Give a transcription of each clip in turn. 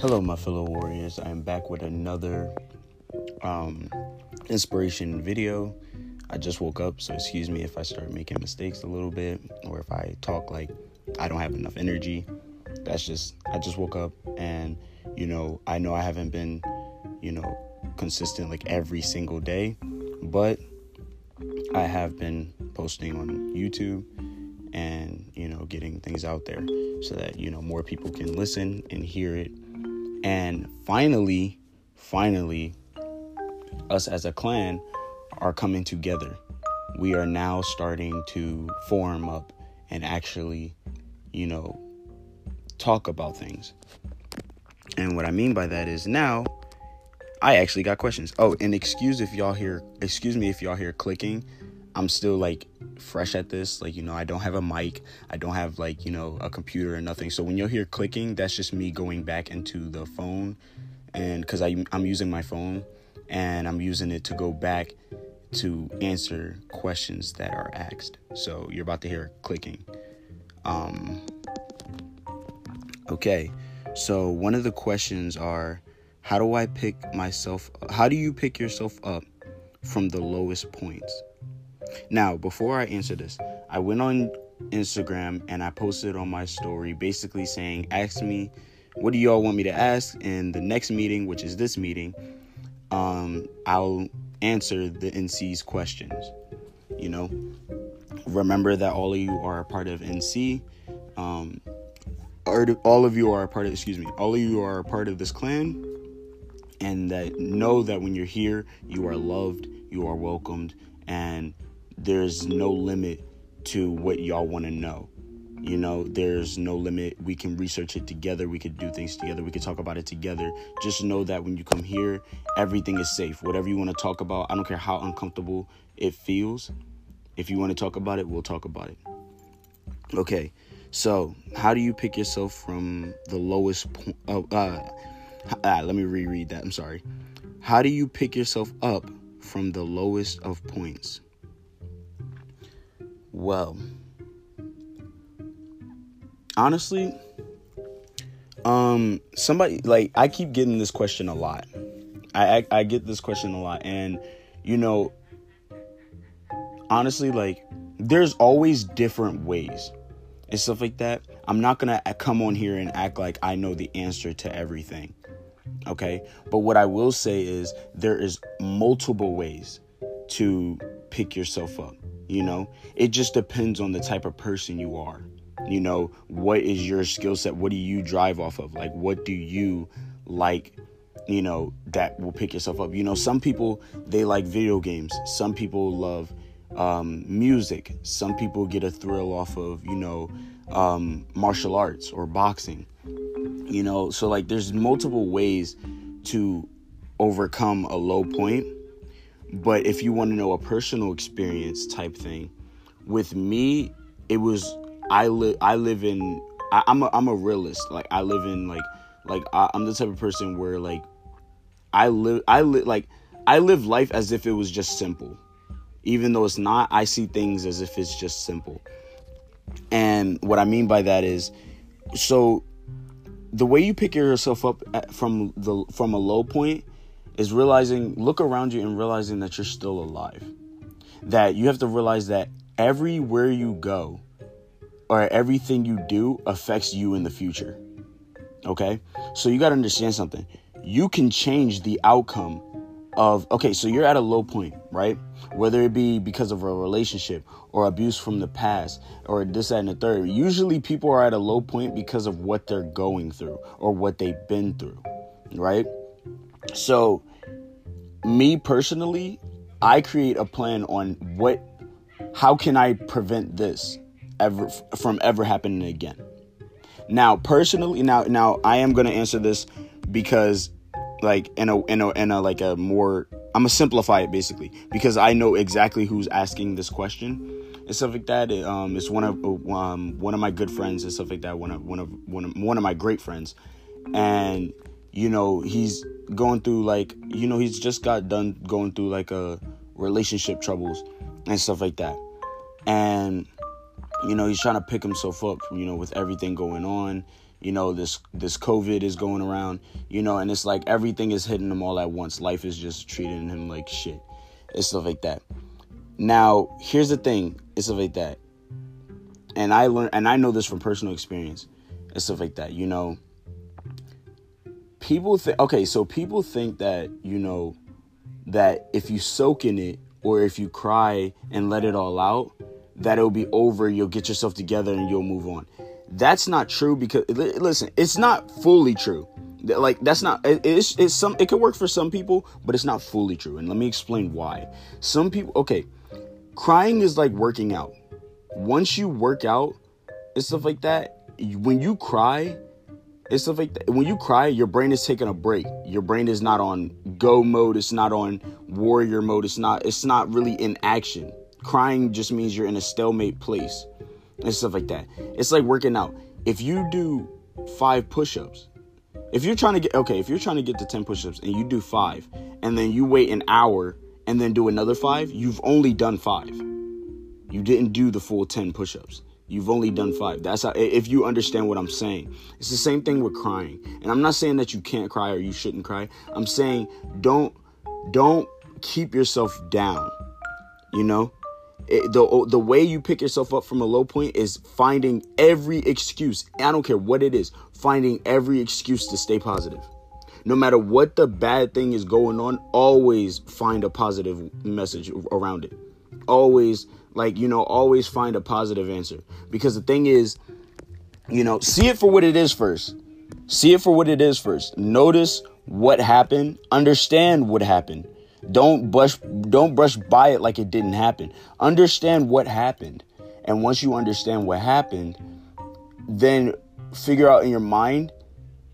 Hello, my fellow warriors. I am back with another inspiration video. I just woke up, so excuse me if I start making mistakes a little bit, or if I talk like I don't have enough energy. That's just, I just woke up, and I know I haven't been consistent like every single day, but I have been posting on YouTube and getting things out there so that more people can listen and hear it. And finally, us as a clan are coming together. We are now starting to form up and actually, talk about things. And what I mean by that is now I actually got questions. Oh, and excuse me if y'all hear clicking. I'm still like fresh at this. Like, I don't have a mic. I don't have like, a computer or nothing. So when you'll hear clicking, that's just me going back into the phone, and cause I'm using my phone and I'm using it to go back to answer questions that are asked. So you're about to hear clicking. Okay. So one of the questions are, how do you pick yourself up from the lowest points? Now, before I answer this, I went on Instagram and I posted on my story basically saying, ask me, what do y'all want me to ask in the next meeting, which is this meeting? I'll answer the NC's questions. Remember that all of you are a part of NC. All of you are a part of this clan, and that know that when you're here, you are loved, you are welcomed, and there's no limit to what y'all want to know. There's no limit. We can research it together. We could do things together. We could talk about it together. Just know that when you come here, everything is safe. Whatever you want to talk about, I don't care how uncomfortable it feels. If you want to talk about it, we'll talk about it. Okay. So how do you pick yourself from the lowest point? Let me reread that. I'm sorry. How do you pick yourself up from the lowest of points? Well, honestly, somebody, like, I keep getting this question a lot. I get this question a lot, and honestly, like, there's always different ways and stuff like that. I'm not gonna come on here and act like I know the answer to everything. Okay, but what I will say is there is multiple ways to pick yourself up. It just depends on the type of person you are. What is your skill set? What do you drive off of? Like, what do you like, that will pick yourself up? Some people, they like video games. Some people love music. Some people get a thrill off of, martial arts or boxing. So like there's multiple ways to overcome a low point. But if you want to know a personal experience type thing, with me, it was I'm a realist. Like I live in I'm the type of person where like I live life as if it was just simple. Even though it's not, I see things as if it's just simple. And what I mean by that is, so the way you pick yourself up from a low point is look around you and realizing that you're still alive. That you have to realize that everywhere you go or everything you do affects you in the future. Okay? So you got to understand something. You can change the outcome so you're at a low point, right? Whether it be because of a relationship or abuse from the past or this, that, and the third. Usually people are at a low point because of what they're going through or what they've been through, right? So me personally, I create a plan on how can I prevent this from ever happening again? Now, personally, now I am going to answer this because like I'm gonna simplify it basically because I know exactly who's asking this question and stuff like that. It's one of my good friends and stuff like that. One of my great friends, and he's going through he's just got done going through like a relationship troubles and stuff like that, and he's trying to pick himself up with everything going on. You know, this COVID is going around, you know, and it's like everything is hitting him all at once. Life is just treating him like shit. It's stuff like that. Now, here's the thing. It's stuff like that. And I learned, and I know this from personal experience. It's stuff like that, you know. People think, okay, so people think that, you know, that if you soak in it or if you cry and let it all out, that it'll be over, you'll get yourself together and you'll move on. That's not true because, listen, it's not fully true. Like, that's not, it's some, it could work for some people, but it's not fully true. And let me explain why. Some people, okay, crying is like working out. Once you work out and stuff like that, when you cry, it's stuff like that. When you cry, your brain is taking a break. Your brain is not on go mode. It's not on warrior mode. It's not really in action. Crying just means you're in a stalemate place and stuff like that. It's like working out. If you do 5 push-ups, if you're trying to get to 10 push-ups and you do 5 and then you wait an hour and then do another 5, you've only done 5. You didn't do the full 10 push-ups. You've only done 5. That's how, if you understand what I'm saying. It's the same thing with crying. And I'm not saying that you can't cry or you shouldn't cry. I'm saying don't keep yourself down. You know, the way you pick yourself up from a low point is finding every excuse. I don't care what it is. Finding every excuse to stay positive. No matter what the bad thing is going on, always find a positive message around it. Always. Like, you know, always find a positive answer, because the thing is, you know, see it for what it is first. See it for what it is first. Notice what happened. Understand what happened. Don't brush by it like it didn't happen. Understand what happened. And once you understand what happened, then figure out in your mind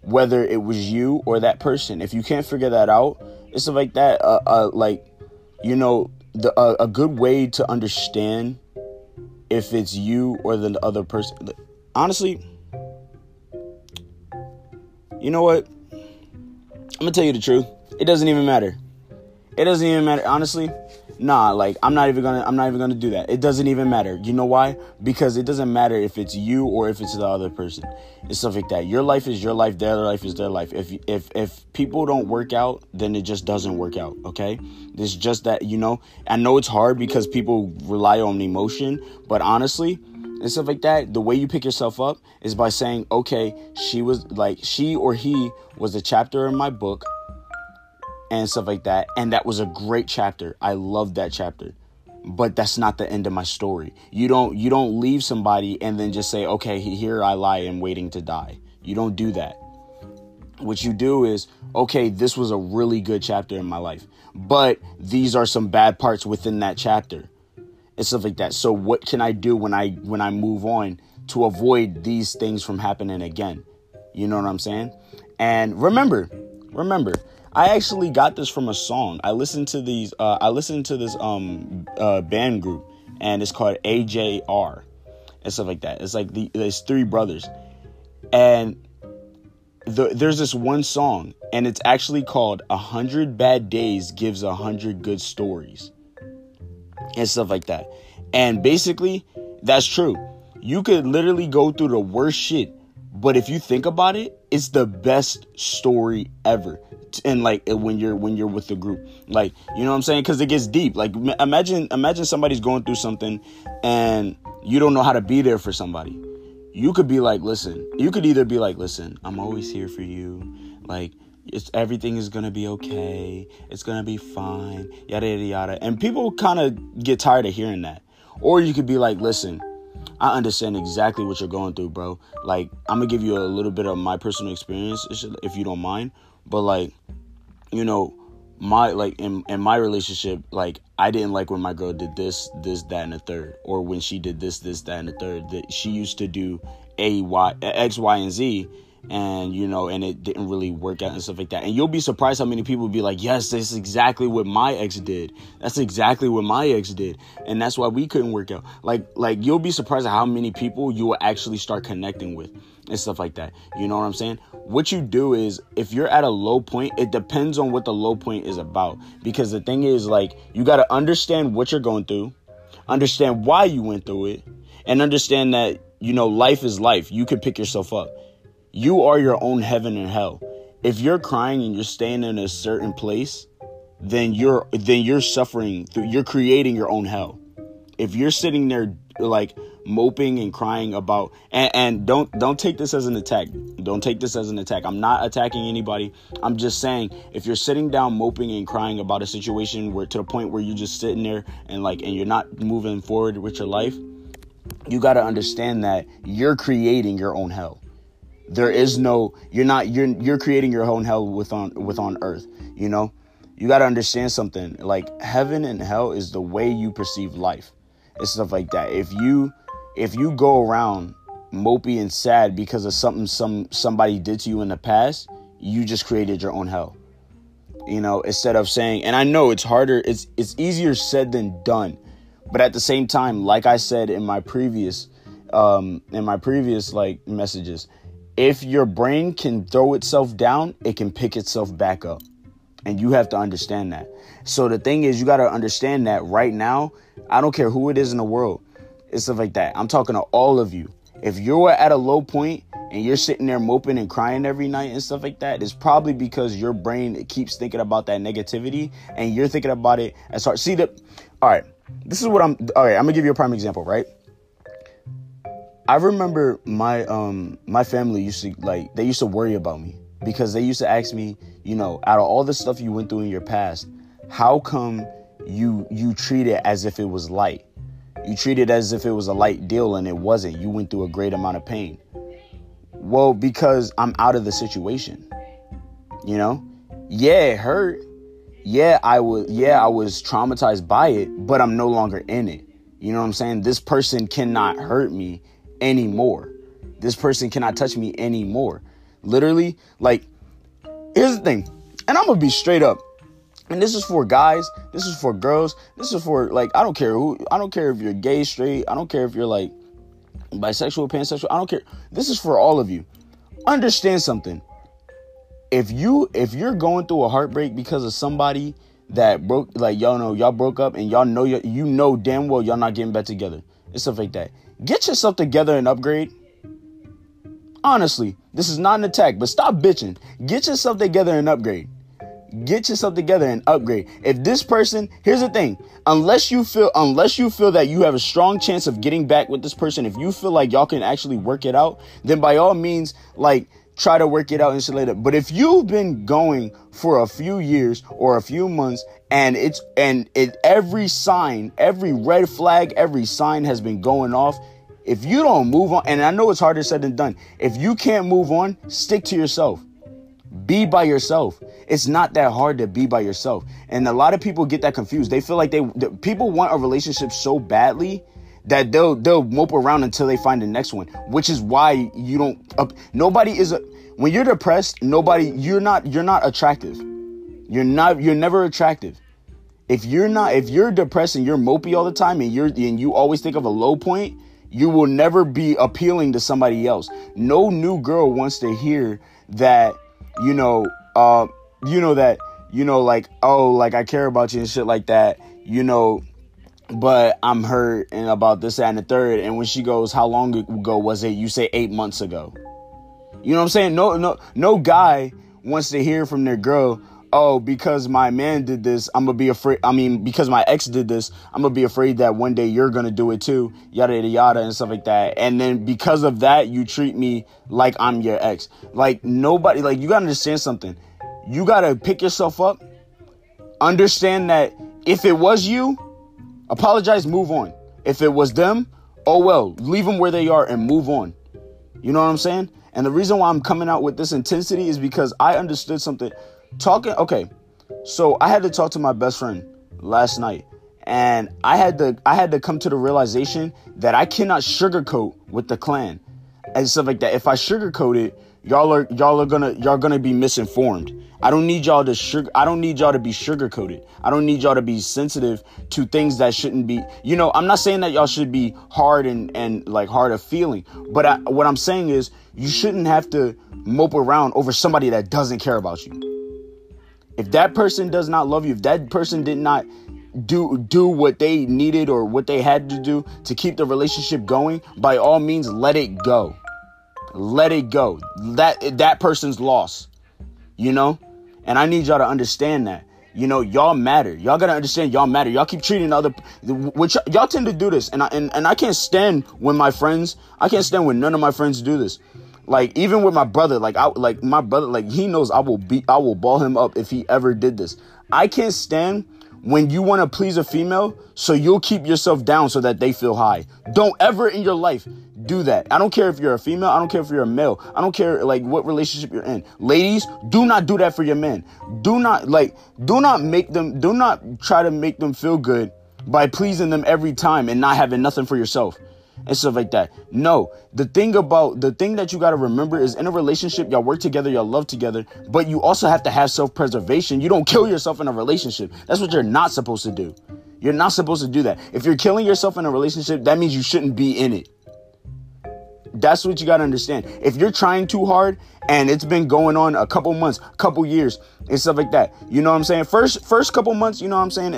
whether it was you or that person. If you can't figure that out, it's stuff like that. Like, you know. A good way to understand if it's you or the other person. Honestly, you know what? I'm gonna tell you the truth. It doesn't even matter. It doesn't even matter. Honestly, nah. Like, I'm not even gonna do that. It doesn't even matter. You know why? Because it doesn't matter if it's you or if it's the other person. It's stuff like that. Your life is your life. Their life is their life. If people don't work out, then it just doesn't work out. Okay? It's just that, you know. I know it's hard because people rely on emotion, but honestly, and stuff like that, the way you pick yourself up is by saying, okay, she or he was a chapter in my book. And stuff like that. And that was a great chapter. I loved that chapter. But that's not the end of my story. You don't leave somebody and then just say, okay, here I lie and waiting to die. You don't do that. What you do is, okay, this was a really good chapter in my life, but these are some bad parts within that chapter and stuff like that. So what can I do when I move on to avoid these things from happening again? You know what I'm saying? And remember, I actually got this from a song. I listened to this band group, and it's called AJR and stuff like that. It's like there's 3 brothers, and there's this one song, and it's actually called 100 Bad Days Gives 100 Good Stories and stuff like that. And basically, that's true. You could literally go through the worst shit, but if you think about it, it's the best story ever. And like when you're with the group, like, you know what I'm saying? Because it gets deep. Like, imagine somebody's going through something and you don't know how to be there for somebody. You could either be like, listen, I'm always here for you. Like, everything is going to be okay. It's going to be fine. Yada, yada, yada. And people kind of get tired of hearing that. Or you could be like, listen, I understand exactly what you're going through, bro. Like, I'm going to give you a little bit of my personal experience, if you don't mind. But, like, you know, in my relationship, like, I didn't like when my girl did this, that, and a third. Or when she did this, that, and a third. That she used to do X, Y, and Z. And, you know, and it didn't really work out and stuff like that. And you'll be surprised how many people would be like, yes, that's exactly what my ex did. That's exactly what my ex did. And that's why we couldn't work out. Like you'll be surprised at how many people you will actually start connecting with and stuff like that. You know what I'm saying? What you do is, if you're at a low point, it depends on what the low point is about. Because the thing is, like, you got to understand what you're going through, understand why you went through it, and understand that, you know, life is life. You can pick yourself up. You are your own heaven and hell. If you're crying and you're staying in a certain place, then you're suffering. You're creating your own hell. If you're sitting there like moping and crying about, and don't take this as an attack. Don't take this as an attack. I'm not attacking anybody. I'm just saying, if you're sitting down moping and crying about a situation where to the point where you're just sitting there and you're not moving forward with your life, you got to understand that you're creating your own hell. There is no, you're creating your own hell with on earth. You know, you got to understand something, like heaven and hell is the way you perceive life and stuff like that. If you go around mopey and sad because of something somebody did to you in the past, you just created your own hell. You know, instead of saying, and I know it's harder, it's easier said than done. But at the same time, like I said in my previous messages, if your brain can throw itself down, it can pick itself back up. And you have to understand that. So the thing is, you got to understand that right now, I don't care who it is in the world. It's stuff like that. I'm talking to all of you. If you're at a low point and you're sitting there moping and crying every night and stuff like that, it's probably because your brain keeps thinking about that negativity and you're thinking about it as hard. I'm going to give you a prime example, right? I remember my family used to worry about me because they used to ask me, you know, out of all the stuff you went through in your past, how come you treat it as if it was light? You treat it as if it was a light deal, and it wasn't. You went through a great amount of pain. Well, because I'm out of the situation, you know? Yeah, it hurt. Yeah, I was traumatized by it, but I'm no longer in it. You know what I'm saying? This person cannot hurt me anymore. This person cannot touch me anymore. Literally, here's the thing, and I'm gonna be straight up. And this is for guys, this is for girls, this is for, I don't care who, I don't care if you're gay, straight, I don't care if you're, bisexual, pansexual, I don't care. This is for all of you. Understand something. If you're going through a heartbreak because of somebody that broke, y'all broke up and y'all know, you know damn well y'all not getting back together and stuff like that. Get yourself together and upgrade. Honestly, this is not an attack, but stop bitching. Get yourself together and upgrade. Get yourself together and upgrade. If this person, here's the thing, unless you feel that you have a strong chance of getting back with this person, if you feel like y'all can actually work it out, then by all means, try to work it out and shit later. But if you've been going for a few years or a few months and every red flag, every sign has been going off, if you don't move on, and I know it's harder said than done, if you can't move on, stick to yourself. Be by yourself. It's not that hard to be by yourself. And a lot of people get that confused. They feel like people want a relationship so badly that they'll mope around until they find the next one, which is why you don't, when you're depressed, you're not attractive. You're never attractive. If you're depressed and you're mopey all the time and you always think of a low point, you will never be appealing to somebody else. No new girl wants to hear that, I care about you and shit like that, but I'm hurt and about this, that, and the third. And when she goes, how long ago was it? You say 8 months ago. You know what I'm saying? No guy wants to hear from their girl, oh, because my man did this, because my ex did this, I'm going to be afraid that one day you're going to do it too, yada, yada, yada, and stuff like that. And then because of that, you treat me like I'm your ex. You got to understand something. You got to pick yourself up, understand that if it was you, apologize, move on. If it was them, oh well, leave them where they are and move on. You know what I'm saying? And the reason why I'm coming out with this intensity is because I understood something. So I had to talk to my best friend last night, and I had to come to the realization that I cannot sugarcoat with the clan and stuff like that. If I sugarcoat it, y'all are gonna be misinformed. I don't need y'all to be sugarcoated. I don't need y'all to be sensitive to things that shouldn't be. I'm not saying that y'all should be hard and hard of feeling, but what I'm saying is you shouldn't have to mope around over somebody that doesn't care about you. If that person does not love you, if that person did not do what they needed or what they had to do to keep the relationship going, by all means, let it go. Let it go. That person's loss, you know? And I need y'all to understand that. You know, y'all matter. Y'all got to understand y'all matter. Y'all keep treating other, which y'all tend to do this. And I can't stand when my friends, I can't stand when none of my friends do this. Like, even with my brother, my brother, he knows I will ball him up if he ever did this. I can't stand when you want to please a female, so you'll keep yourself down so that they feel high. Don't ever in your life do that. I don't care if you're a female. I don't care if you're a male. I don't care, what relationship you're in. Ladies, do not do that for your men. Do not try to make them feel good by pleasing them every time and not having nothing for yourself and stuff like that. No, the thing that you got to remember is, in a relationship, y'all work together, y'all love together, but you also have to have self-preservation. You don't kill yourself in a relationship. That's what you're not supposed to do. You're not supposed to do that. If you're killing yourself in a relationship, that means you shouldn't be in it. That's what you got to understand. If you're trying too hard and it's been going on a couple months, couple years and stuff like that, you know what I'm saying? First couple months, you know what I'm saying?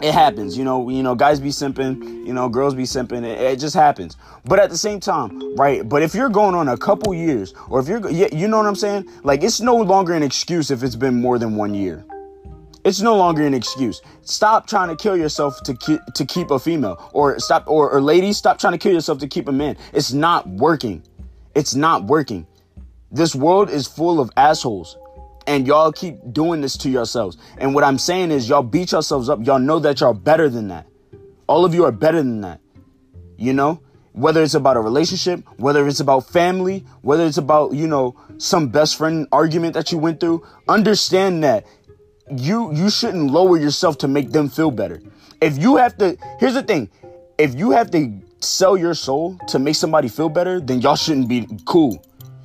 It happens, you know, guys be simping, you know, girls be simping. It just happens. But at the same time, right? But if you're going on a couple years, or if you're, you know what I'm saying? Like, it's no longer an excuse if it's been more than 1 year. It's no longer an excuse. Stop trying to kill yourself to keep a female, or ladies, stop trying to kill yourself to keep a man. It's not working. It's not working. This world is full of assholes, and y'all keep doing this to yourselves. And what I'm saying is, y'all beat yourselves up. Y'all know that y'all better than that. All of you are better than that. You know, whether it's about a relationship, whether it's about family, whether it's about, you know, some best friend argument that you went through, understand that you shouldn't lower yourself to make them feel better. If you have to, here's the thing. If you have to sell your soul to make somebody feel better, then y'all shouldn't be cool.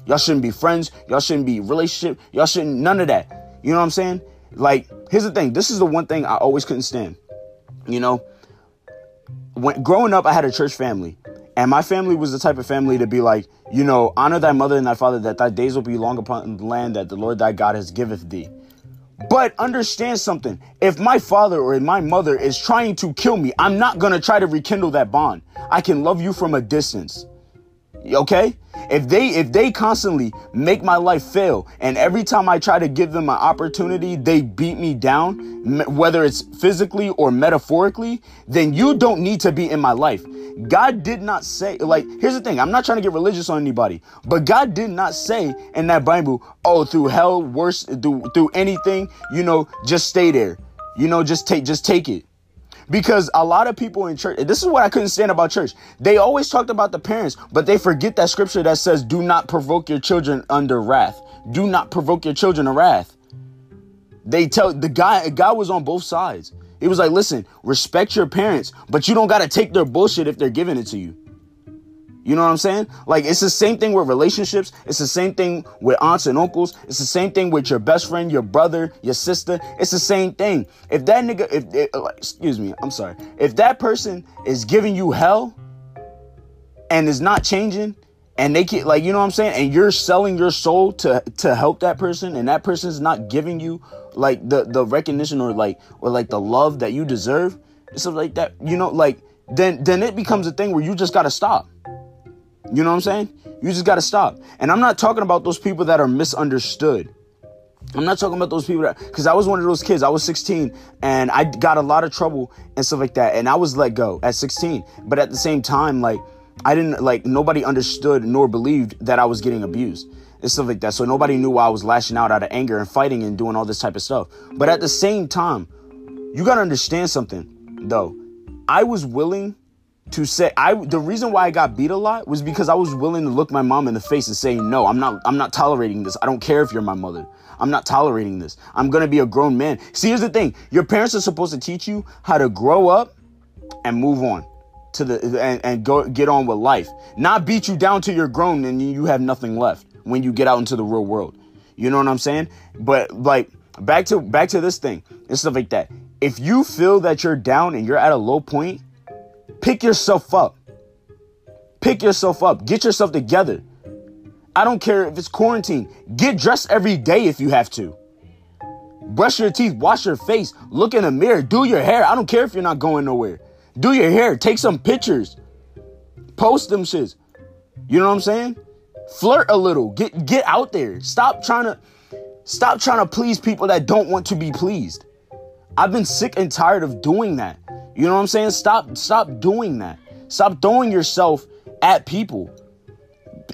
Y'all shouldn't be friends. Y'all shouldn't be relationship. Y'all shouldn't, none of that. You know what I'm saying? Like, here's the thing. This is the one thing I always couldn't stand. You know, when growing up, I had a church family, and my family was the type of family to be like, you know, honor thy mother and thy father, that thy days will be long upon the land that the Lord thy God has giveth thee. But understand something. If my father or my mother is trying to kill me, I'm not going to try to rekindle that bond. I can love you from a distance. Okay? If they constantly make my life fail, and every time I try to give them an opportunity, they beat me down, whether it's physically or metaphorically, then you don't need to be in my life. God did not say, here's the thing. I'm not trying to get religious on anybody, but God did not say in that Bible, oh, through hell, worse, through anything, you know, just stay there. You know, just take it. Because a lot of people in church, this is what I couldn't stand about church. They always talked about the parents, but they forget that scripture that says, do not provoke your children under wrath. Do not provoke your children to wrath. They tell the guy was on both sides. He was like, listen, respect your parents, but you don't got to take their bullshit if they're giving it to you. You know what I'm saying? Like, it's the same thing with relationships. It's the same thing with aunts and uncles. It's the same thing with your best friend, your brother, your sister. It's the same thing. If that nigga, if that person is giving you hell and is not changing, and they can't, you know what I'm saying? And you're selling your soul to help that person, and that person's not giving you the recognition or the love that you deserve, stuff like that, you know, then it becomes a thing where you just got to stop. You know what I'm saying? You just got to stop. And I'm not talking about those people that are misunderstood. I'm not talking about those people that, because I was one of those kids. I was 16 and I got a lot of trouble and stuff like that. And I was let go at 16. But at the same time, I didn't, nobody understood nor believed that I was getting abused and stuff like that. So nobody knew why I was lashing out of anger and fighting and doing all this type of stuff. But at the same time, you got to understand something, though. I was willing to say, the reason why I got beat a lot was because I was willing to look my mom in the face and say, no, I'm not tolerating this. I don't care if you're my mother. I'm not tolerating this. I'm going to be a grown man. See, here's the thing. Your parents are supposed to teach you how to grow up and move on to and go get on with life, not beat you down till you're grown and you have nothing left when you get out into the real world. You know what I'm saying? But back to this thing and stuff like that. If you feel that you're down and you're at a low point, pick yourself up. Pick yourself up. Get yourself together. I don't care if it's quarantine. Get dressed every day if you have to. Brush your teeth. Wash your face. Look in the mirror. Do your hair. I don't care if you're not going nowhere. Do your hair. Take some pictures. Post them shits. You know what I'm saying? Flirt a little. Get out there. Stop trying to please people that don't want to be pleased. I've been sick and tired of doing that. You know what I'm saying? Stop doing that. Stop throwing yourself at people.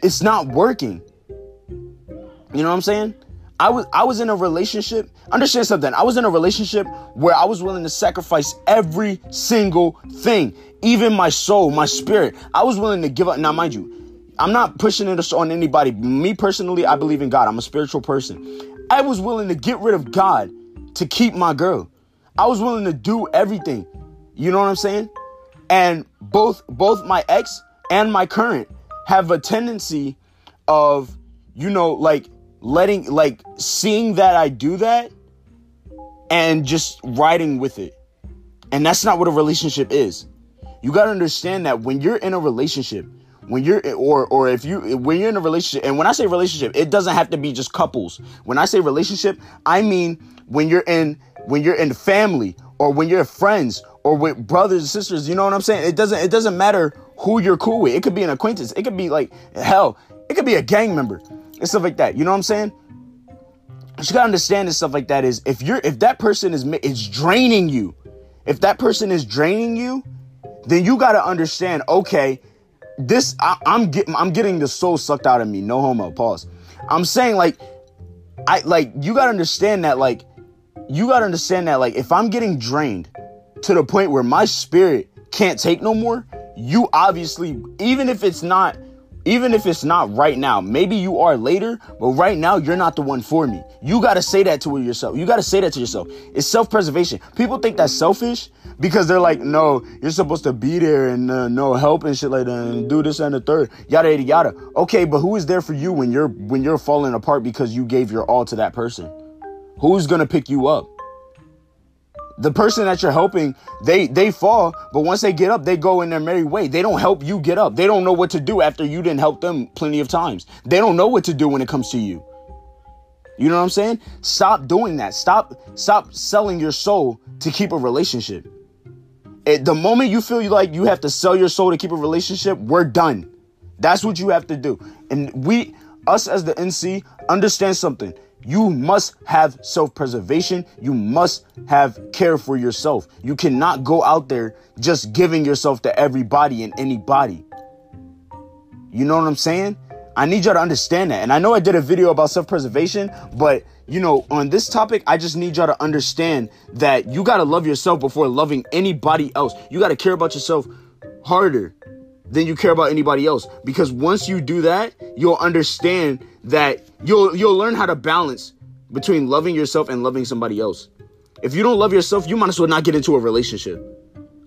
It's not working. You know what I'm saying? I was in a relationship. Understand something. I was in a relationship where I was willing to sacrifice every single thing, even my soul, my spirit. I was willing to give up. Now, mind you, I'm not pushing it on anybody. Me personally, I believe in God. I'm a spiritual person. I was willing to get rid of God to keep my girl. I was willing to do everything. You know what I'm saying? And both my ex and my current have a tendency of, you know, like, seeing that I do that and just riding with it. And that's not what a relationship is. You got to understand that when you're in a relationship, when you're in a relationship, and when I say relationship, it doesn't have to be just couples. When I say relationship, I mean when you're in family, or when you're friends, or with brothers and sisters. You know what I'm saying? It doesn't matter who you're cool with. It could be an acquaintance. It could be like, hell, it could be a gang member. And stuff like that. You know what I'm saying? What you gotta understand and stuff like that is, if that person is draining you, then you gotta understand, okay, this, I'm getting the soul sucked out of me. No homo. Pause. I'm saying, like, you gotta understand that if I'm getting drained to the point where my spirit can't take no more, you obviously, even if it's not right now, maybe you are later, but right now you're not the one for me. You got to say that to yourself. You got to say that to yourself. It's self-preservation. People think that's selfish because they're like, no, you're supposed to be there and no help and shit like that and do this and the third, yada, yada, yada. Okay, but who is there for you when you're falling apart because you gave your all to that person? Who's going to pick you up? The person that you're helping, they fall, but once they get up, they go in their merry way. They don't help you get up. They don't know what to do after you didn't help them plenty of times. They don't know what to do when it comes to you. You know what I'm saying? Stop doing that. Stop selling your soul to keep a relationship. The moment you feel like you have to sell your soul to keep a relationship, we're done. That's what you have to do. And us as the NC, understand something. You must have self-preservation. You must have care for yourself. You cannot go out there just giving yourself to everybody and anybody. You know what I'm saying? I need y'all to understand that. And I know I did a video about self-preservation, but, you know, on this topic, I just need y'all to understand that you got to love yourself before loving anybody else. You got to care about yourself harder than you care about anybody else, because once you do that, you'll understand that you'll learn how to balance between loving yourself and loving somebody else. If you don't love yourself, you might as well not get into a relationship.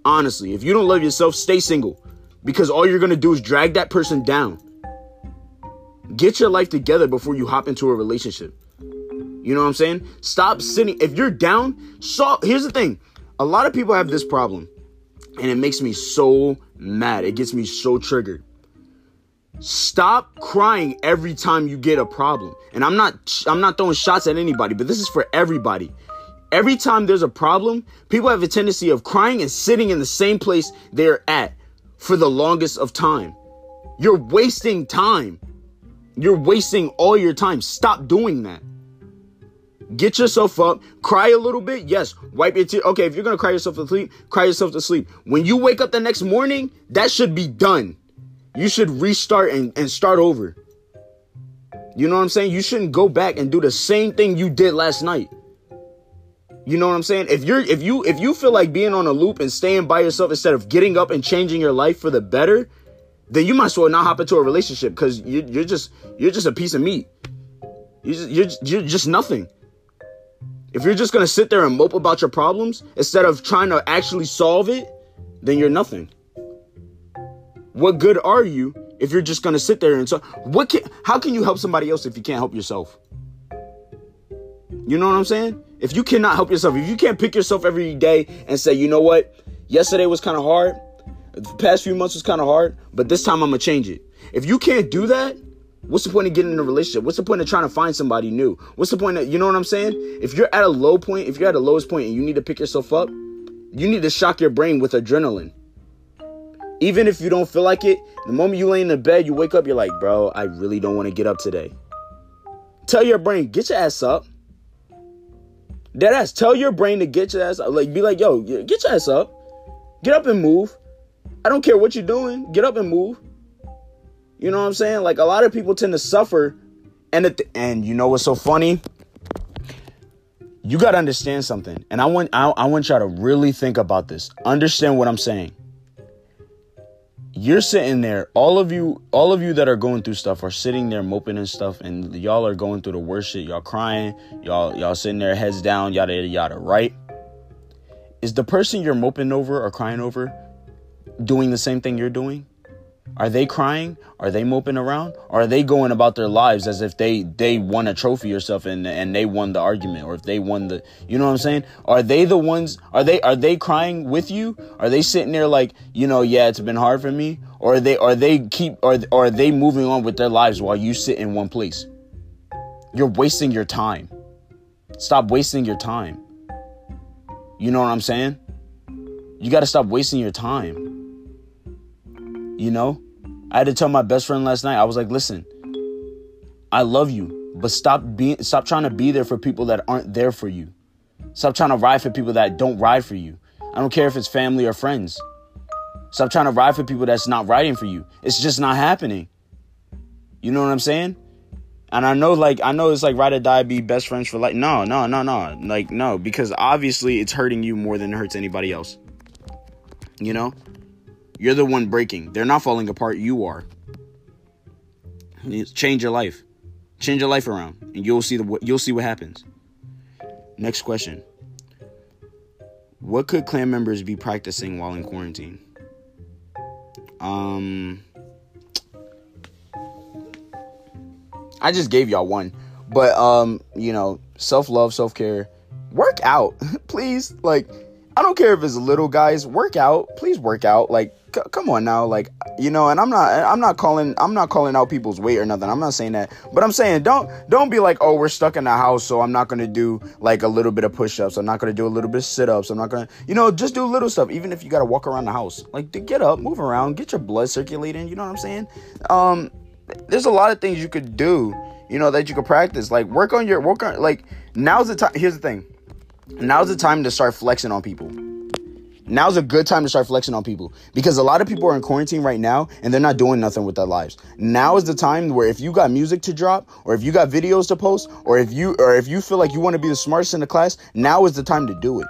Honestly, if you don't love yourself, stay single, because all you're going to do is drag that person down. Get your life together before you hop into a relationship. You know what I'm saying? Stop sitting. If you're down, here's the thing. A lot of people have this problem, and it makes me so mad. It gets me so triggered. Stop crying every time you get a problem. And I'm not throwing shots at anybody, but this is for everybody. Every time there's a problem, people have a tendency of crying and sitting in the same place they're at for the longest of time. You're wasting time. You're wasting all your time. Stop doing that. Get yourself up, cry a little bit. Yes, wipe your tears. Okay, if you're going to cry yourself to sleep, cry yourself to sleep. When you wake up the next morning, that should be done. You should restart and start over. You know what I'm saying? You shouldn't go back and do the same thing you did last night. You know what I'm saying? If you feel like being on a loop and staying by yourself instead of getting up and changing your life for the better, then you might as well not hop into a relationship, because you're just a piece of meat. You're just nothing. If you're just going to sit there and mope about your problems instead of trying to actually solve it, then you're nothing. What good are you if you're just going to sit there and so how can you help somebody else if you can't help yourself? You know what I'm saying? If you cannot help yourself, if you can't pick yourself every day and say, you know what? Yesterday was kind of hard. The past few months was kind of hard, but this time I'm going to change it. If you can't do that, what's the point of getting in a relationship? What's the point of trying to find somebody new? What's the point of, you know what I'm saying? If you're at a low point, if you're at the lowest point and you need to pick yourself up, you need to shock your brain with adrenaline. Even if you don't feel like it, the moment you lay in the bed, you wake up, you're like, bro, I really don't want to get up today. Tell your brain, get your ass up. Dead ass, tell your brain to get your ass up. Like, be like, yo, get your ass up. Get up and move. I don't care what you're doing. Get up and move. You know what I'm saying? Like, a lot of people tend to suffer. And you know what's so funny? You got to understand something. And I want y'all to really think about this. Understand what I'm saying. You're sitting there, all of you that are going through stuff are sitting there moping and stuff, and y'all are going through the worst shit. Y'all crying, y'all sitting there heads down, yada yada yada, right? Is the person you're moping over or crying over doing the same thing you're doing? Are they crying? Are they moping around? Are they going about their lives as if they won a trophy or stuff and they won the argument, or if they won the, you know what I'm saying? Are they the ones, are they crying with you? Are they sitting there like, you know, yeah, it's been hard for me? Or are they moving on with their lives while you sit in one place? You're wasting your time. Stop wasting your time. You know what I'm saying? You got to stop wasting your time. You know, I had to tell my best friend last night. I was like, listen, I love you, but stop trying to be there for people that aren't there for you. Stop trying to ride for people that don't ride for you. I don't care if it's family or friends. Stop trying to ride for people that's not riding for you. It's just not happening. You know what I'm saying? And I know it's like ride or die, be best friends for life. No. Like, no, because obviously it's hurting you more than it hurts anybody else. You know? You're the one breaking. They're not falling apart. You are. Change your life. Change your life around, and you'll see what happens. Next question. What could clan members be practicing while in quarantine? I just gave y'all one, but you know, self-love, self-care, work out, please. Like, I don't care if it's little guys, work out, please work out. Like, come on now. Like, you know, and I'm not calling out people's weight or nothing. I'm not saying that, but I'm saying don't be like, oh, we're stuck in the house, so I'm not going to do like a little bit of push-ups. I'm not going to do a little bit of sit-ups. I'm not going to, you know, just do little stuff. Even if you got to walk around the house, like, to get up, move around, get your blood circulating. You know what I'm saying? There's a lot of things you could do, you know, that you could practice, like work on like, now's the time. Here's the thing. Now's the time to start flexing on people. Now's a good time to start flexing on people, because a lot of people are in quarantine right now and they're not doing nothing with their lives. Now is the time where if you got music to drop, or if you got videos to post, or if you feel like you want to be the smartest in the class, now is the time to do it.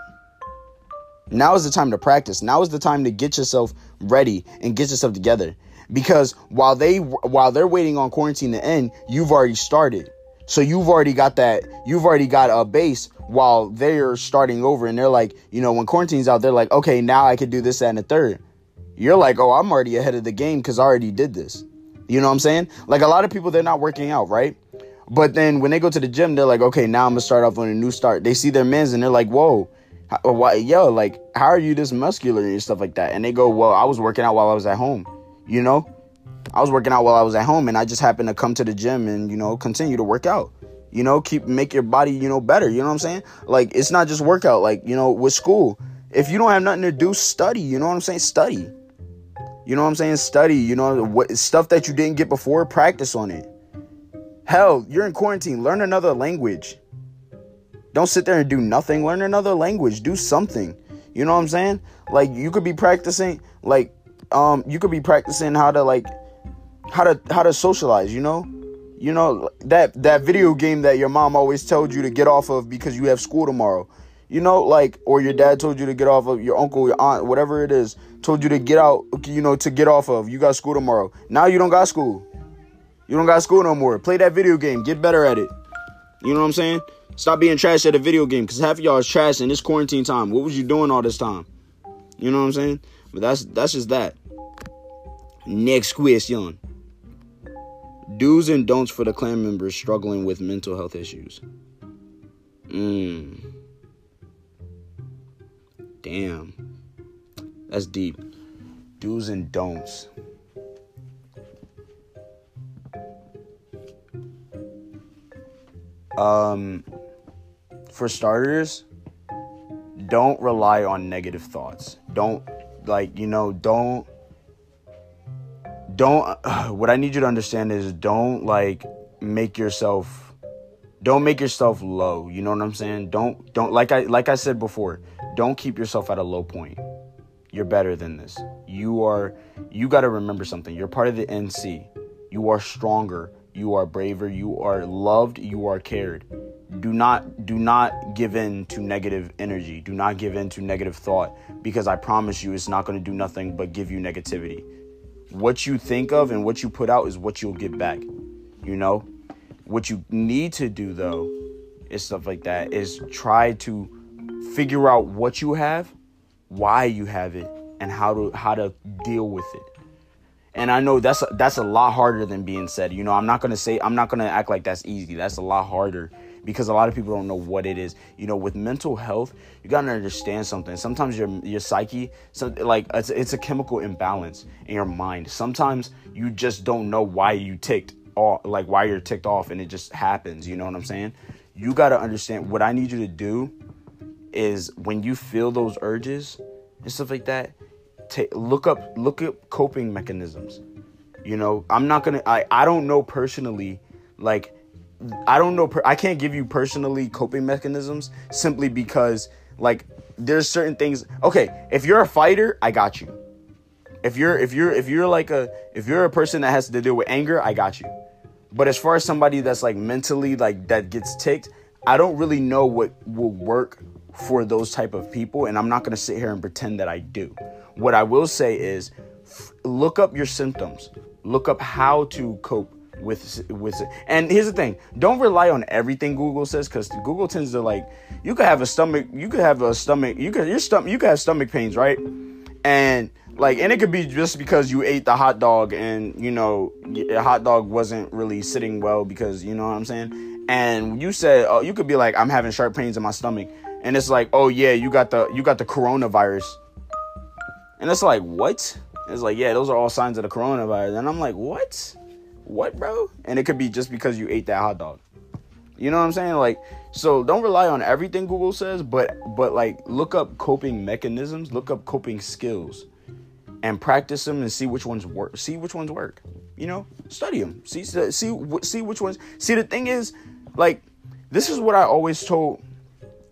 Now is the time to practice. Now is the time to get yourself ready and get yourself together, because while they're waiting on quarantine to end, you've already started. So you've already got a base while they're starting over, and they're like, you know, when quarantine's out, they're like, okay, now I could do this, that, and the third. You're like, oh, I'm already ahead of the game because I already did this. You know what I'm saying? Like, a lot of people, they're not working out, right? But then when they go to the gym, they're like, okay, now I'm gonna start off on a new start. They see their mans and they're like, whoa, how are you this muscular and stuff like that? And they go, well, I was working out while I was at home, you know? I was working out while I was at home, and I just happened to come to the gym and, you know, continue to work out. You know, make your body, you know, better. You know what I'm saying? Like, it's not just workout. Like, you know, with school, if you don't have nothing to do, study. You know what I'm saying? Study. You know what I'm saying? Study. You know, what stuff that you didn't get before, practice on it. Hell, you're in quarantine. Learn another language. Don't sit there and do nothing. Learn another language. Do something. You know what I'm saying? Like, you could be practicing, like, how to socialize, you know? You know, that video game that your mom always told you to get off of because you have school tomorrow, you know, like, or your dad told you to get off of, your uncle, your aunt, whatever it is, told you to get out, you know, to get off of. You got school tomorrow. Now you don't got school. You don't got school no more. Play that video game. Get better at it. You know what I'm saying? Stop being trash at a video game, because half of y'all is trash in this quarantine time. What was you doing all this time? You know what I'm saying? But that's just that. Next question. Do's and don'ts for the clan members struggling with mental health issues. Damn. That's deep. Do's and don'ts. For starters, don't rely on negative thoughts. Don't, like, you know, don't what I need you to understand is don't make yourself low. You know what I'm saying? Don't like I said before, don't keep yourself at a low point. You're better than this. You got to remember something. You're part of the NC. You are stronger. You are braver. You are loved. You are cared. Do not give in to negative energy. Do not give in to negative thought, because I promise you it's not going to do nothing but give you negativity. What you think of and what you put out is what you'll get back. You know, what you need to do, though, is stuff like that, is try to figure out what you have, why you have it, and how to deal with it. And I know that's a lot harder than being said. You know, I'm not going to act like that's easy. That's a lot harder, because a lot of people don't know what it is. You know, with mental health, you got to understand something. Sometimes your psyche, it's a chemical imbalance in your mind. Sometimes you just don't know why you ticked off, like why you're ticked off, and it just happens. You know what I'm saying? You got to understand, what I need you to do is, when you feel those urges and stuff like that, look up coping mechanisms. You know, I don't know personally, I can't give you personally coping mechanisms, simply because, there's certain things. Okay, if you're a fighter, I got you. If you're a person that has to deal with anger, I got you. But as far as somebody that's mentally that gets ticked, I don't really know what will work for those type of people, and I'm not going to sit here and pretend that I do. What I will say is, look up your symptoms, look up how to cope with. And here's the thing, don't rely on everything Google says, because Google tends to, you could have a stomach, you could have stomach pains, right? And and it could be just because you ate the hot dog, and the hot dog wasn't really sitting well, because you know what I'm saying. And you said, oh, you could be I'm having sharp pains in my stomach. And it's oh yeah, you got the coronavirus. And it's what? It's yeah, those are all signs of the coronavirus. And I'm what? What, bro? And it could be just because you ate that hot dog. You know what I'm saying? So don't rely on everything Google says, but look up coping mechanisms, look up coping skills, and practice them, and see which ones work. You know, study them. See which ones. See, the thing is, this is what I always told.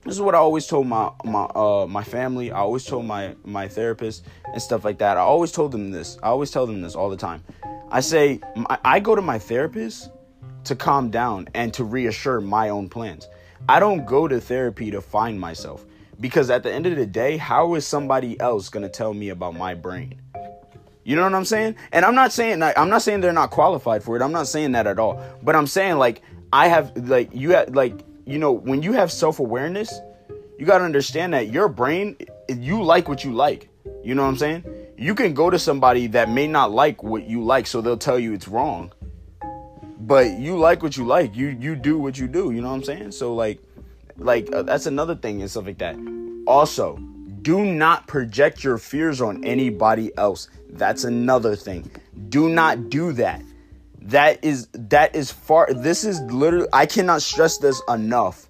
This is what I always told my family. I always told my therapist and stuff like that. I always told them this. I always tell them this all the time. I say, I go to my therapist to calm down and to reassure my own plans. I don't go to therapy to find myself, because at the end of the day, how is somebody else going to tell me about my brain? You know what I'm saying? And I'm not saying they're not qualified for it. I'm not saying that at all. But I'm saying when you have self-awareness, you got to understand that your brain, you like what you like. You know what I'm saying? You can go to somebody that may not like what you like, so they'll tell you it's wrong. But you like what you like. You do what you do. You know what I'm saying? So, that's another thing and stuff like that. Also, do not project your fears on anybody else. That's another thing. Do not do that. This is literally, I cannot stress this enough.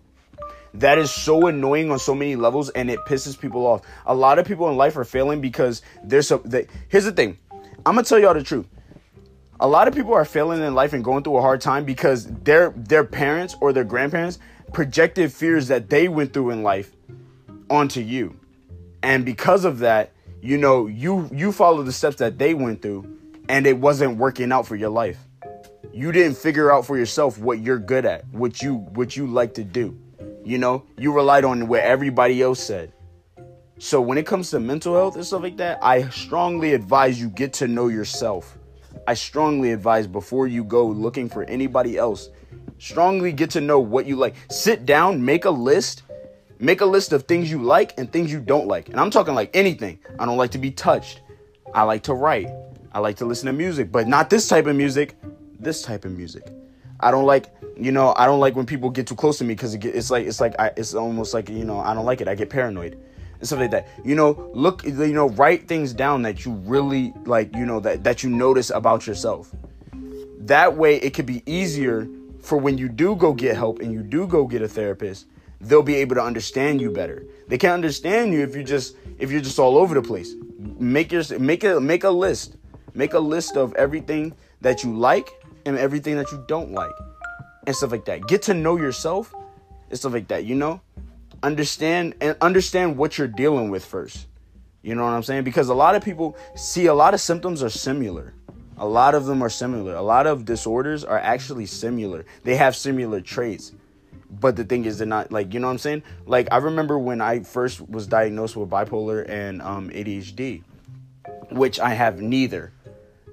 That is so annoying on so many levels, and it pisses people off. A lot of people in life are failing because here's the thing. I'm going to tell y'all the truth. A lot of people are failing in life and going through a hard time because their parents or their grandparents projected fears that they went through in life onto you. And because of that, you follow the steps that they went through, and it wasn't working out for your life. You didn't figure out for yourself what you're good at, what you like to do. You know, you relied on what everybody else said. So when it comes to mental health and stuff like that, I strongly advise you get to know yourself. I strongly advise, before you go looking for anybody else, strongly get to know what you like. Sit down, make a list of things you like and things you don't like. And I'm talking anything. I don't like to be touched. I like to write. I like to listen to music, but not this type of music. This type of music. I don't like, I don't like when people get too close to me, because it's almost I don't like it. I get paranoid and stuff like that. Write things down that you really that you notice about yourself. That way it could be easier for when you do go get help and you do go get a therapist, they'll be able to understand you better. They can't understand you if you're just all over the place. Make a list. Make a list of everything that you like and everything that you don't like and stuff like that. Get to know yourself and stuff like that, you know? Understand what you're dealing with first. You know what I'm saying? Because a lot of people see a lot of symptoms are similar. A lot of them are similar. A lot of disorders are actually similar. They have similar traits. But the thing is, they're not, like, you know what I'm saying? Like, I remember when I first was diagnosed with bipolar and ADHD, which I have neither.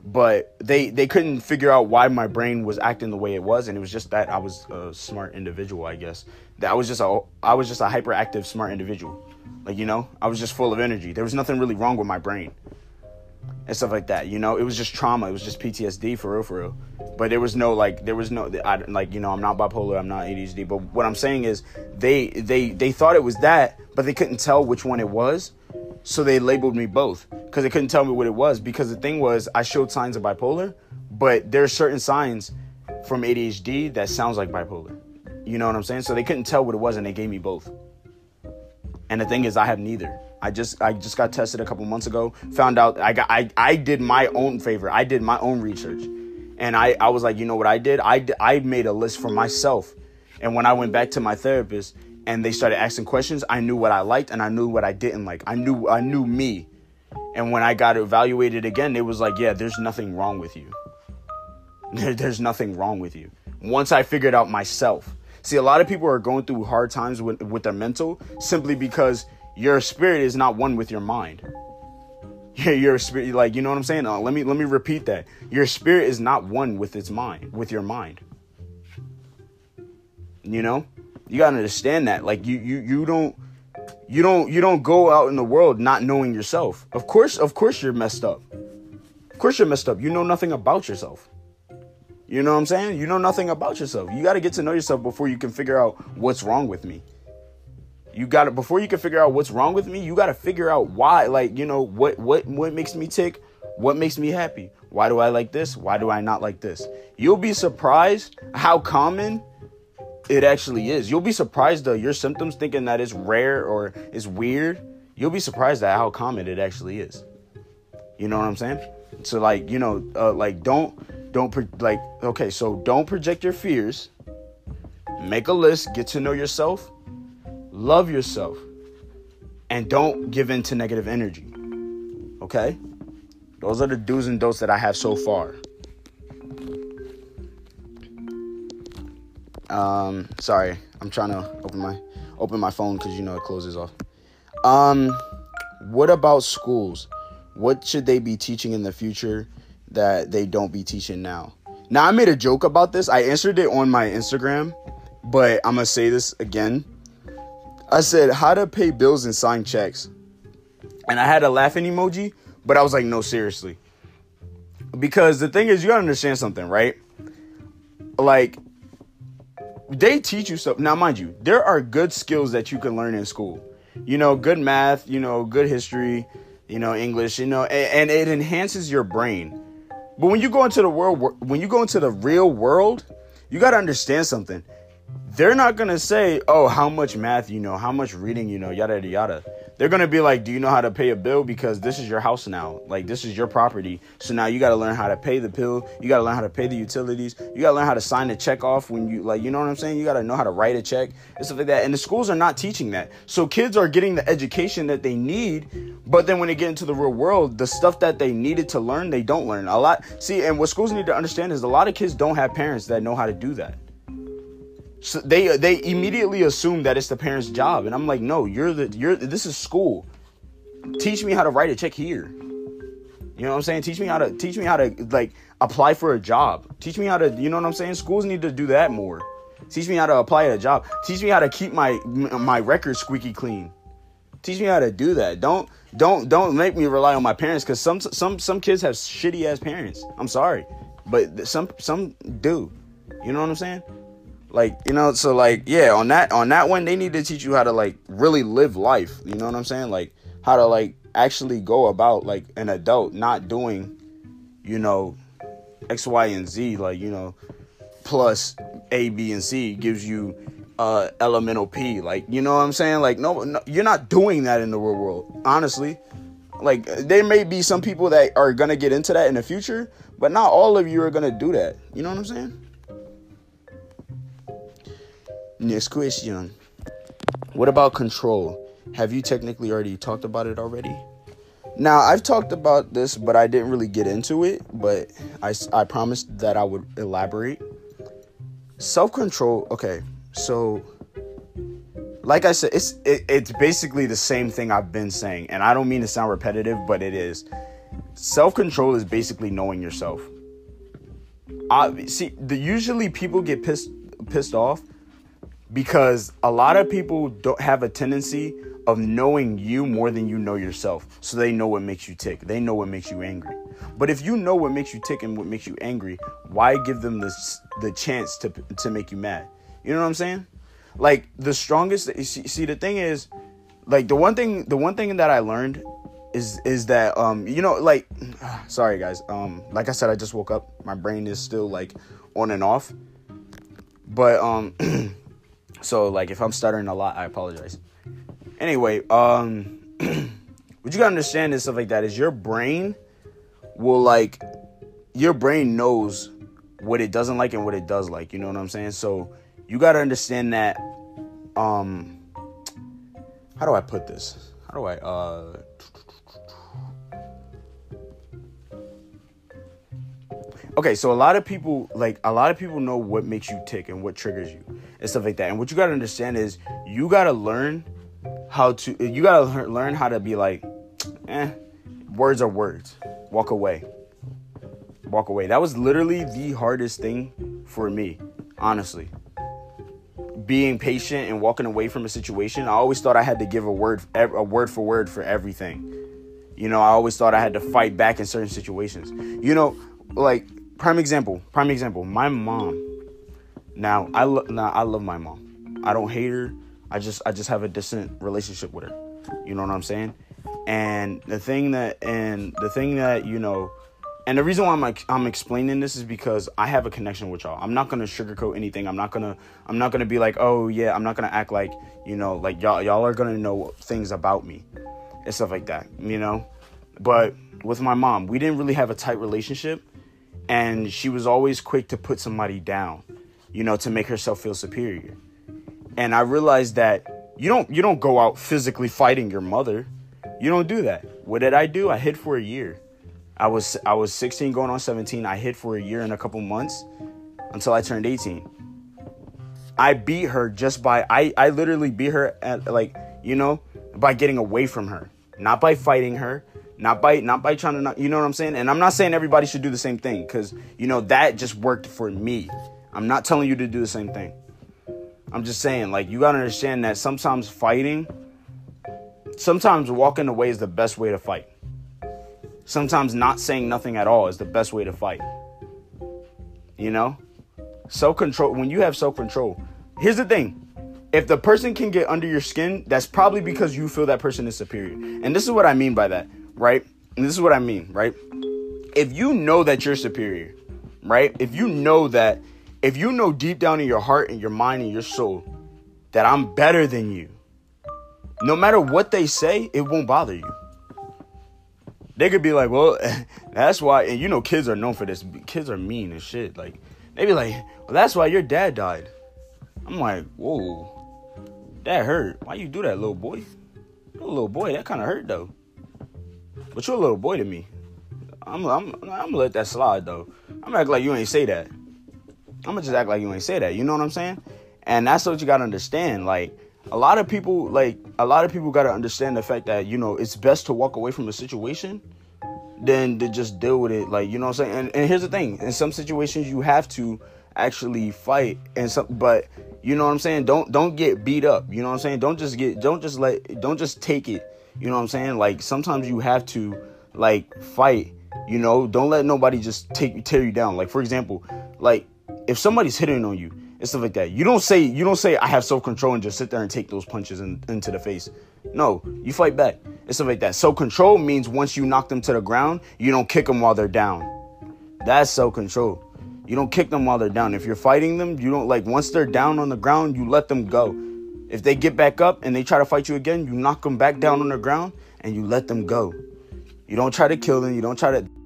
But they couldn't figure out why my brain was acting the way it was. And it was just that I was a smart individual, I guess. That I was just a hyperactive, smart individual. Like, you know, I was just full of energy. There was nothing really wrong with my brain and stuff like that, you know? It was just trauma. It was just PTSD, for real. But I'm not bipolar, I'm not ADHD. But what I'm saying is they thought it was that, but they couldn't tell which one it was. So they labeled me both because they couldn't tell me what it was. Because the thing was, I showed signs of bipolar, but there are certain signs from ADHD that sounds like bipolar. You know what I'm saying? So they couldn't tell what it was, and they gave me both. And the thing is, I have neither. I just got tested a couple months ago, found out I did my own favor. I did my own research. And I was like, you know what I did? I made a list for myself. And when I went back to my therapist and they started asking questions, I knew what I liked and I knew what I didn't like. I knew me. And when I got evaluated again, it was like, yeah, there's nothing wrong with you. There's nothing wrong with you. Once I figured out myself. See, a lot of people are going through hard times with their mental simply because your spirit is not one with your mind. Your spirit, like, you know what I'm saying? Let me repeat that. Your spirit is not one with its mind, with your mind. You know? You gotta understand that. Like, you don't go out in the world not knowing yourself. Of course you're messed up. Of course you're messed up. You know nothing about yourself. You know what I'm saying? You know nothing about yourself. You gotta get to know yourself before you can figure out what's wrong with me. Before you can figure out what's wrong with me, you gotta figure out why. Like, you know, what makes me tick? What makes me happy? Why do I like this? Why do I not like this? You'll be surprised how common it actually is. You'll be surprised at your symptoms, thinking that it's rare or it's weird. You'll be surprised at how common it actually is. You know what I'm saying? So, like, you know, don't project your fears. Make a list. Get to know yourself. Love yourself. And don't give in to negative energy. Okay? Those are the do's and don'ts that I have so far. Sorry, I'm trying to open my phone because, you know, it closes off. What about schools? What should they be teaching in the future that they don't be teaching now? Now, I made a joke about this. I answered it on my Instagram, but I'm going to say this again. I said, how to pay bills and sign checks. And I had a laughing emoji, but I was like, no, seriously. Because the thing is, you got to understand something, right? Like, they teach you stuff. Now, mind you, there are good skills that you can learn in school. You know, good math, you know, good history, you know, English, you know, and it enhances your brain. But when you go into the world, when you go into the real world, you got to understand something. They're not going to say, oh, how much math you know, how much reading you know, yada, yada, yada. They're going to be like, do you know how to pay a bill? Because this is your house now. Like, this is your property. So now you got to learn how to pay the bill. You got to learn how to pay the utilities. You got to learn how to sign a check off when you, like, you know what I'm saying? You got to know how to write a check and stuff like that. And the schools are not teaching that. So kids are getting the education that they need. But then when they get into the real world, the stuff that they needed to learn, they don't learn a lot. See, and what schools need to understand is a lot of kids don't have parents that know how to do that. So they immediately assume that it's the parents' job, and I'm like, no, this is school. Teach me how to write a check here. You know what I'm saying? Teach me how to like apply for a job. Teach me how to, you know what I'm saying? Schools need to do that more. Teach me how to apply at a job. Teach me how to keep my record squeaky clean. Teach me how to do that. Don't make me rely on my parents, because some kids have shitty ass parents. I'm sorry, but some do. You know what I'm saying? Like, you know, so, like, yeah, on that one, they need to teach you how to, like, really live life. You know what I'm saying? Like, how to, like, actually go about, like, an adult not doing, you know, X, Y, and Z. Like, you know, plus A, B, and C gives you elemental P. Like, you know what I'm saying? Like, no, you're not doing that in the real world, honestly. Like, there may be some people that are going to get into that in the future, but not all of you are going to do that. You know what I'm saying? Next question. What about control? Have you technically already talked about it already? Now, I've talked about this, but I didn't really get into it. But I promised that I would elaborate. Self-control. Okay, so like I said, it's basically the same thing I've been saying. And I don't mean to sound repetitive, but it is. Self-control is basically knowing yourself. Usually people get pissed off because a lot of people don't have a tendency of knowing you more than you know yourself. So they know what makes you tick. They know what makes you angry. But if you know what makes you tick and what makes you angry, why give them the chance to make you mad? You know what I'm saying? Like, the strongest... See, the thing is... Like, the one thing that I learned is that, you know, like... Sorry, guys. Like I said, I just woke up. My brain is still, like, on and off. But, so, like, if I'm stuttering a lot, I apologize. Anyway, what you gotta understand is stuff like that is your brain will, like... Your brain knows what it doesn't like and what it does like. You know what I'm saying? So... You got to understand that, how do I put this? How do I, okay. So a lot of people know what makes you tick and what triggers you and stuff like that. And what you got to understand is you got to learn how to be like, words are words. Walk away. That was literally the hardest thing for me, honestly. Being patient and walking away from a situation. I always thought I had to give a word for word for everything. You know, I always thought I had to fight back in certain situations. You know, like prime example, my mom. Now, I love my mom. I don't hate her. I just have a distant relationship with her. You know what I'm saying? And the thing that, you know, and the reason why I'm explaining this is because I have a connection with y'all. I'm not gonna sugarcoat anything. I'm not gonna be like, oh yeah, I'm not gonna act like, you know, like y'all are gonna know things about me and stuff like that, you know. But with my mom, we didn't really have a tight relationship, and she was always quick to put somebody down, you know, to make herself feel superior. And I realized that you don't go out physically fighting your mother. You don't do that. What did I do? I hid for a year. I was 16 going on 17. I hid for a year and a couple months until I turned 18. I beat her just by... I literally beat her at, like, you know, by getting away from her. Not by fighting her. Not by trying to... Not, you know what I'm saying? And I'm not saying everybody should do the same thing because, you know, that just worked for me. I'm not telling you to do the same thing. I'm just saying, like, you got to understand that sometimes fighting... Sometimes walking away is the best way to fight. Sometimes not saying nothing at all is the best way to fight. You know? Self-control. When you have self-control. Here's the thing. If the person can get under your skin, that's probably because you feel that person is superior. And this is what I mean by that, right? If you know that you're superior, right? If you know deep down in your heart and your mind and your soul that I'm better than you, no matter what they say, it won't bother you. They could be like, well, that's why, and you know, kids are known for this. Kids are mean and shit. Like, they be like, well, that's why your dad died. I'm like, whoa, that hurt. Why you do that, little boy? You're a little boy. That kind of hurt though. But you're a little boy to me. I'm gonna let that slide though. I'm gonna act like you ain't say that. I'm gonna just act like you ain't say that. You know what I'm saying? And that's what you gotta understand. Like, a lot of people got to understand the fact that, you know, it's best to walk away from a situation than to just deal with it. Like, you know what I'm saying? And here's the thing. In some situations, you have to actually fight. But you know what I'm saying? Don't get beat up. You know what I'm saying? Don't just take it. You know what I'm saying? Like, sometimes you have to, like, fight, you know, don't let nobody just tear you down. Like, for example, like, if somebody's hitting on you, and stuff like that. You don't say I have self-control and just sit there and take those punches into the face. No, you fight back and stuff like that. Self-control means once you knock them to the ground, you don't kick them while they're down. That's self-control. You don't kick them while they're down. If you're fighting them, you don't, like, once they're down on the ground, you let them go. If they get back up and they try to fight you again, you knock them back down on the ground and you let them go. You don't try to kill them. You don't try to...